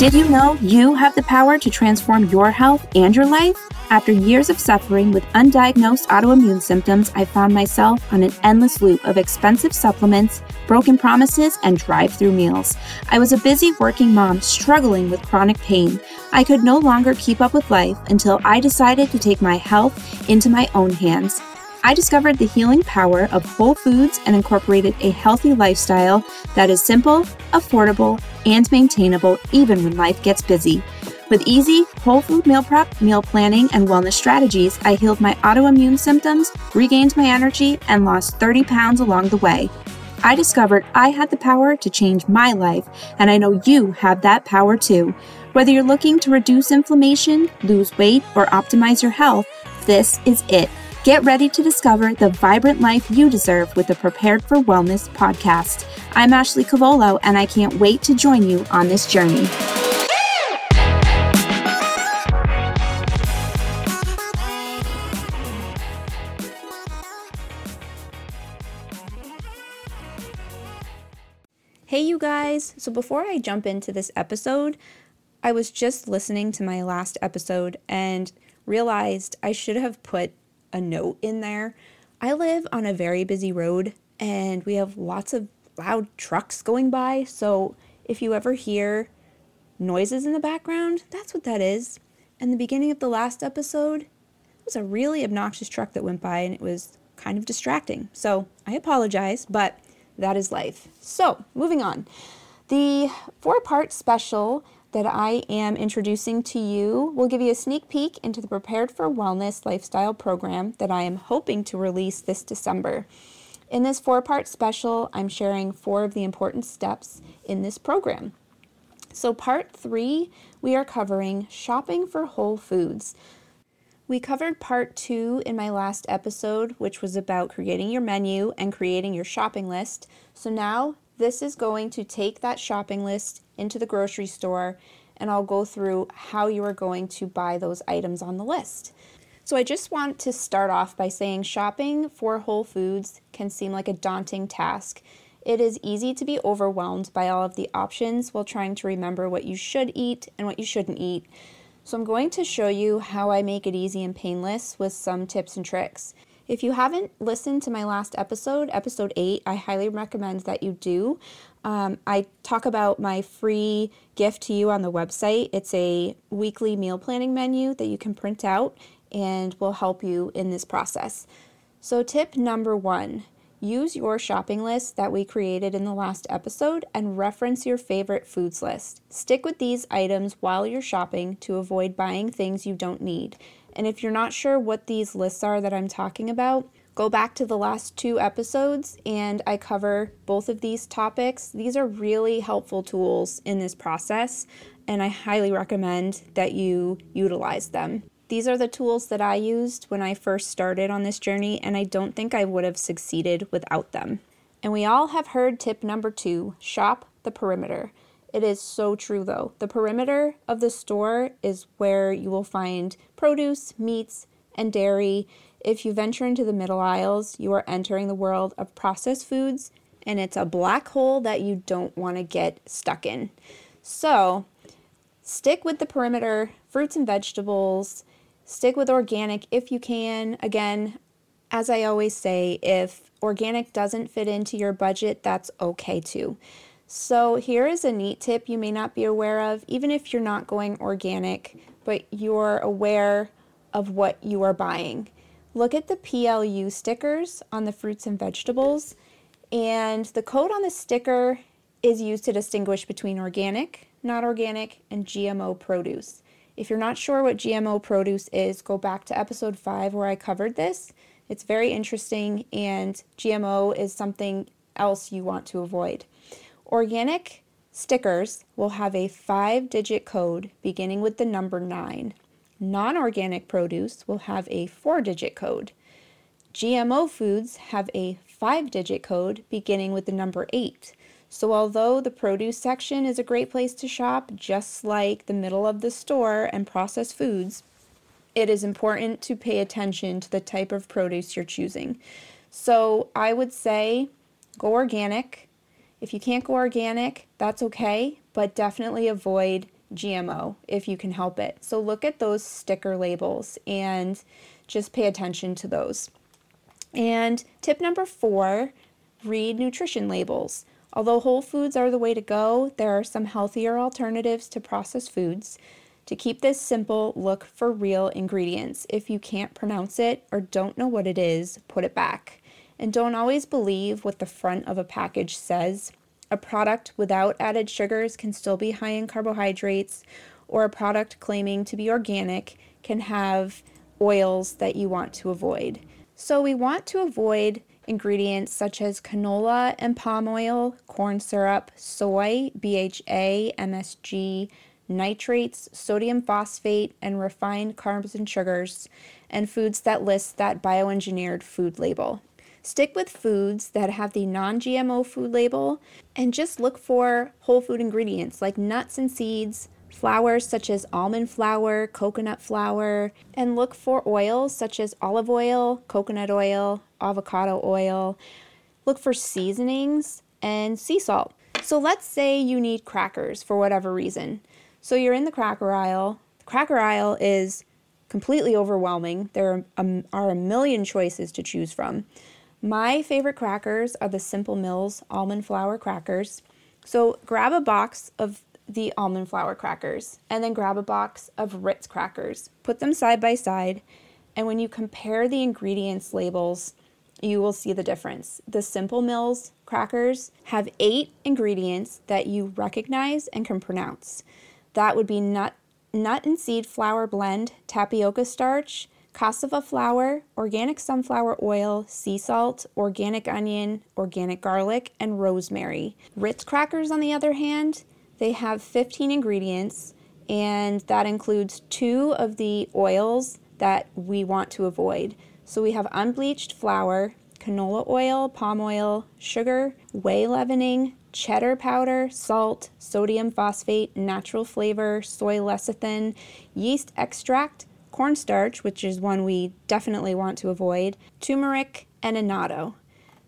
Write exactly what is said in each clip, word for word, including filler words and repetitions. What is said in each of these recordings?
Did you know you have the power to transform your health and your life? After years of suffering with undiagnosed autoimmune symptoms, I found myself on an endless loop of expensive supplements, broken promises, and drive-through meals. I was a busy working mom struggling with chronic pain. I could no longer keep up with life until I decided to take my health into my own hands. I discovered the healing power of Whole Foods and incorporated a healthy lifestyle that is simple, affordable, and maintainable even when life gets busy. With easy, whole food meal prep, meal planning, and wellness strategies, I healed my autoimmune symptoms, regained my energy, and lost thirty pounds along the way. I discovered I had the power to change my life, and I know you have that power too. Whether you're looking to reduce inflammation, lose weight, or optimize your health, this is it. Get ready to discover the vibrant life you deserve with the Prepared for Wellness podcast. I'm Ashley Cavolo, and I can't wait to join you on this journey. Hey, you guys. So before I jump into this episode, I was just listening to my last episode and realized I should have put a note in there. I live on a very busy road and we have lots of loud trucks going by, so if you ever hear noises in the background, that's what that is. And the beginning of the last episode was a really obnoxious truck that went by and it was kind of distracting, so I apologize, but that is life. So moving on, the four-part special that I am introducing to you will give you a sneak peek into the Prepared for Wellness Lifestyle program that I am hoping to release this December. In this four-part special, I'm sharing four of the important steps in this program. So part three, we are covering shopping for whole foods. We covered part two in my last episode, which was about creating your menu and creating your shopping list. So now this is going to take that shopping list into the grocery store, and I'll go through how you are going to buy those items on the list. So I just want to start off by saying shopping for whole foods can seem like a daunting task. It is easy to be overwhelmed by all of the options while trying to remember what you should eat and what you shouldn't eat. So I'm going to show you how I make it easy and painless with some tips and tricks. If you haven't listened to my last episode, episode eight, I highly recommend that you do. Um, I talk about my free gift to you on the website. It's a weekly meal planning menu that you can print out and will help you in this process. So tip number one, use your shopping list that we created in the last episode and reference your favorite foods list. Stick with these items while you're shopping to avoid buying things you don't need. And if you're not sure what these lists are that I'm talking about, go back to the last two episodes and I cover both of these topics. These are really helpful tools in this process, and I highly recommend that you utilize them. These are the tools that I used when I first started on this journey, and I don't think I would have succeeded without them. And we all have heard tip number two, shop the perimeter. It is so true though. The perimeter of the store is where you will find produce, meats, and dairy. If you venture into the middle aisles, you are entering the world of processed foods, and it's a black hole that you don't want to get stuck in. So stick with the perimeter, fruits and vegetables, stick with organic if you can. Again, as I always say, if organic doesn't fit into your budget, that's okay too. So here is a neat tip you may not be aware of, even if you're not going organic, but you're aware of what you are buying. Look at the P L U stickers on the fruits and vegetables, and the code on the sticker is used to distinguish between organic, not organic, and G M O produce. If you're not sure what G M O produce is, go back to episode five where I covered this. It's very interesting, and G M O is something else you want to avoid. Organic stickers will have a five-digit code beginning with the number nine. Non-organic produce will have a four-digit code. G M O foods have a five-digit code beginning with the number eight. So although the produce section is a great place to shop, just like the middle of the store and processed foods, it is important to pay attention to the type of produce you're choosing. So I would say go organic. If you can't go organic, that's okay, but definitely avoid G M O if you can help it. So look at those sticker labels and just pay attention to those. And tip number four, read nutrition labels. Although whole foods are the way to go, there are some healthier alternatives to processed foods. To keep this simple, look for real ingredients. If you can't pronounce it or don't know what it is, put it back. And don't always believe what the front of a package says. A product without added sugars can still be high in carbohydrates, or a product claiming to be organic can have oils that you want to avoid. So we want to avoid ingredients such as canola and palm oil, corn syrup, soy, B H A, M S G, nitrates, sodium phosphate, and refined carbs and sugars, and foods that list that bioengineered food label. Stick with foods that have the non-G M O food label and just look for whole food ingredients like nuts and seeds, flours such as almond flour, coconut flour, and look for oils such as olive oil, coconut oil, avocado oil. Look for seasonings and sea salt. So let's say you need crackers for whatever reason. So you're in the cracker aisle. The cracker aisle is completely overwhelming. There are a million choices to choose from. My favorite crackers are the Simple Mills almond flour crackers. So grab a box of the almond flour crackers and then grab a box of Ritz crackers. Put them side by side, and when you compare the ingredients labels, you will see the difference. The Simple Mills crackers have eight ingredients that you recognize and can pronounce. That would be nut, nut and seed flour blend, tapioca starch, cassava flour, organic sunflower oil, sea salt, organic onion, organic garlic, and rosemary. Ritz crackers, on the other hand, they have fifteen ingredients, and that includes two of the oils that we want to avoid. So we have unbleached flour, canola oil, palm oil, sugar, whey leavening, cheddar powder, salt, sodium phosphate, natural flavor, soy lecithin, yeast extract, cornstarch, which is one we definitely want to avoid, turmeric, and annatto.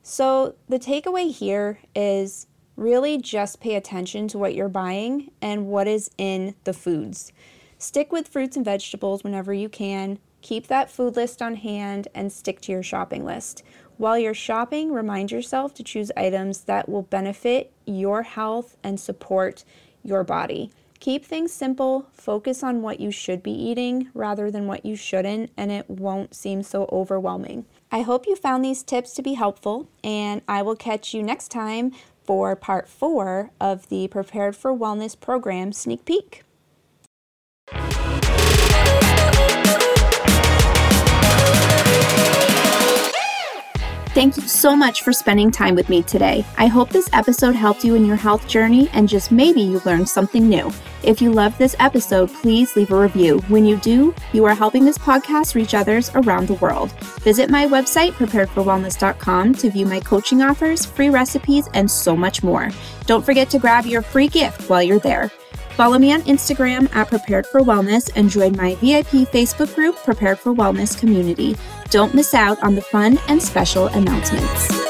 So the takeaway here is really just pay attention to what you're buying and what is in the foods. Stick with fruits and vegetables whenever you can. Keep that food list on hand and stick to your shopping list. While you're shopping, remind yourself to choose items that will benefit your health and support your body. Keep things simple, focus on what you should be eating rather than what you shouldn't, and it won't seem so overwhelming. I hope you found these tips to be helpful, and I will catch you next time for part four of the Prepared for Wellness program sneak peek. Thank you so much for spending time with me today. I hope this episode helped you in your health journey and just maybe you learned something new. If you loved this episode, please leave a review. When you do, you are helping this podcast reach others around the world. Visit my website, prepared for wellness dot com, to view my coaching offers, free recipes, and so much more. Don't forget to grab your free gift while you're there. Follow me on Instagram at Prepared for Wellness and join my V I P Facebook group, Prepared for Wellness Community. Don't miss out on the fun and special announcements.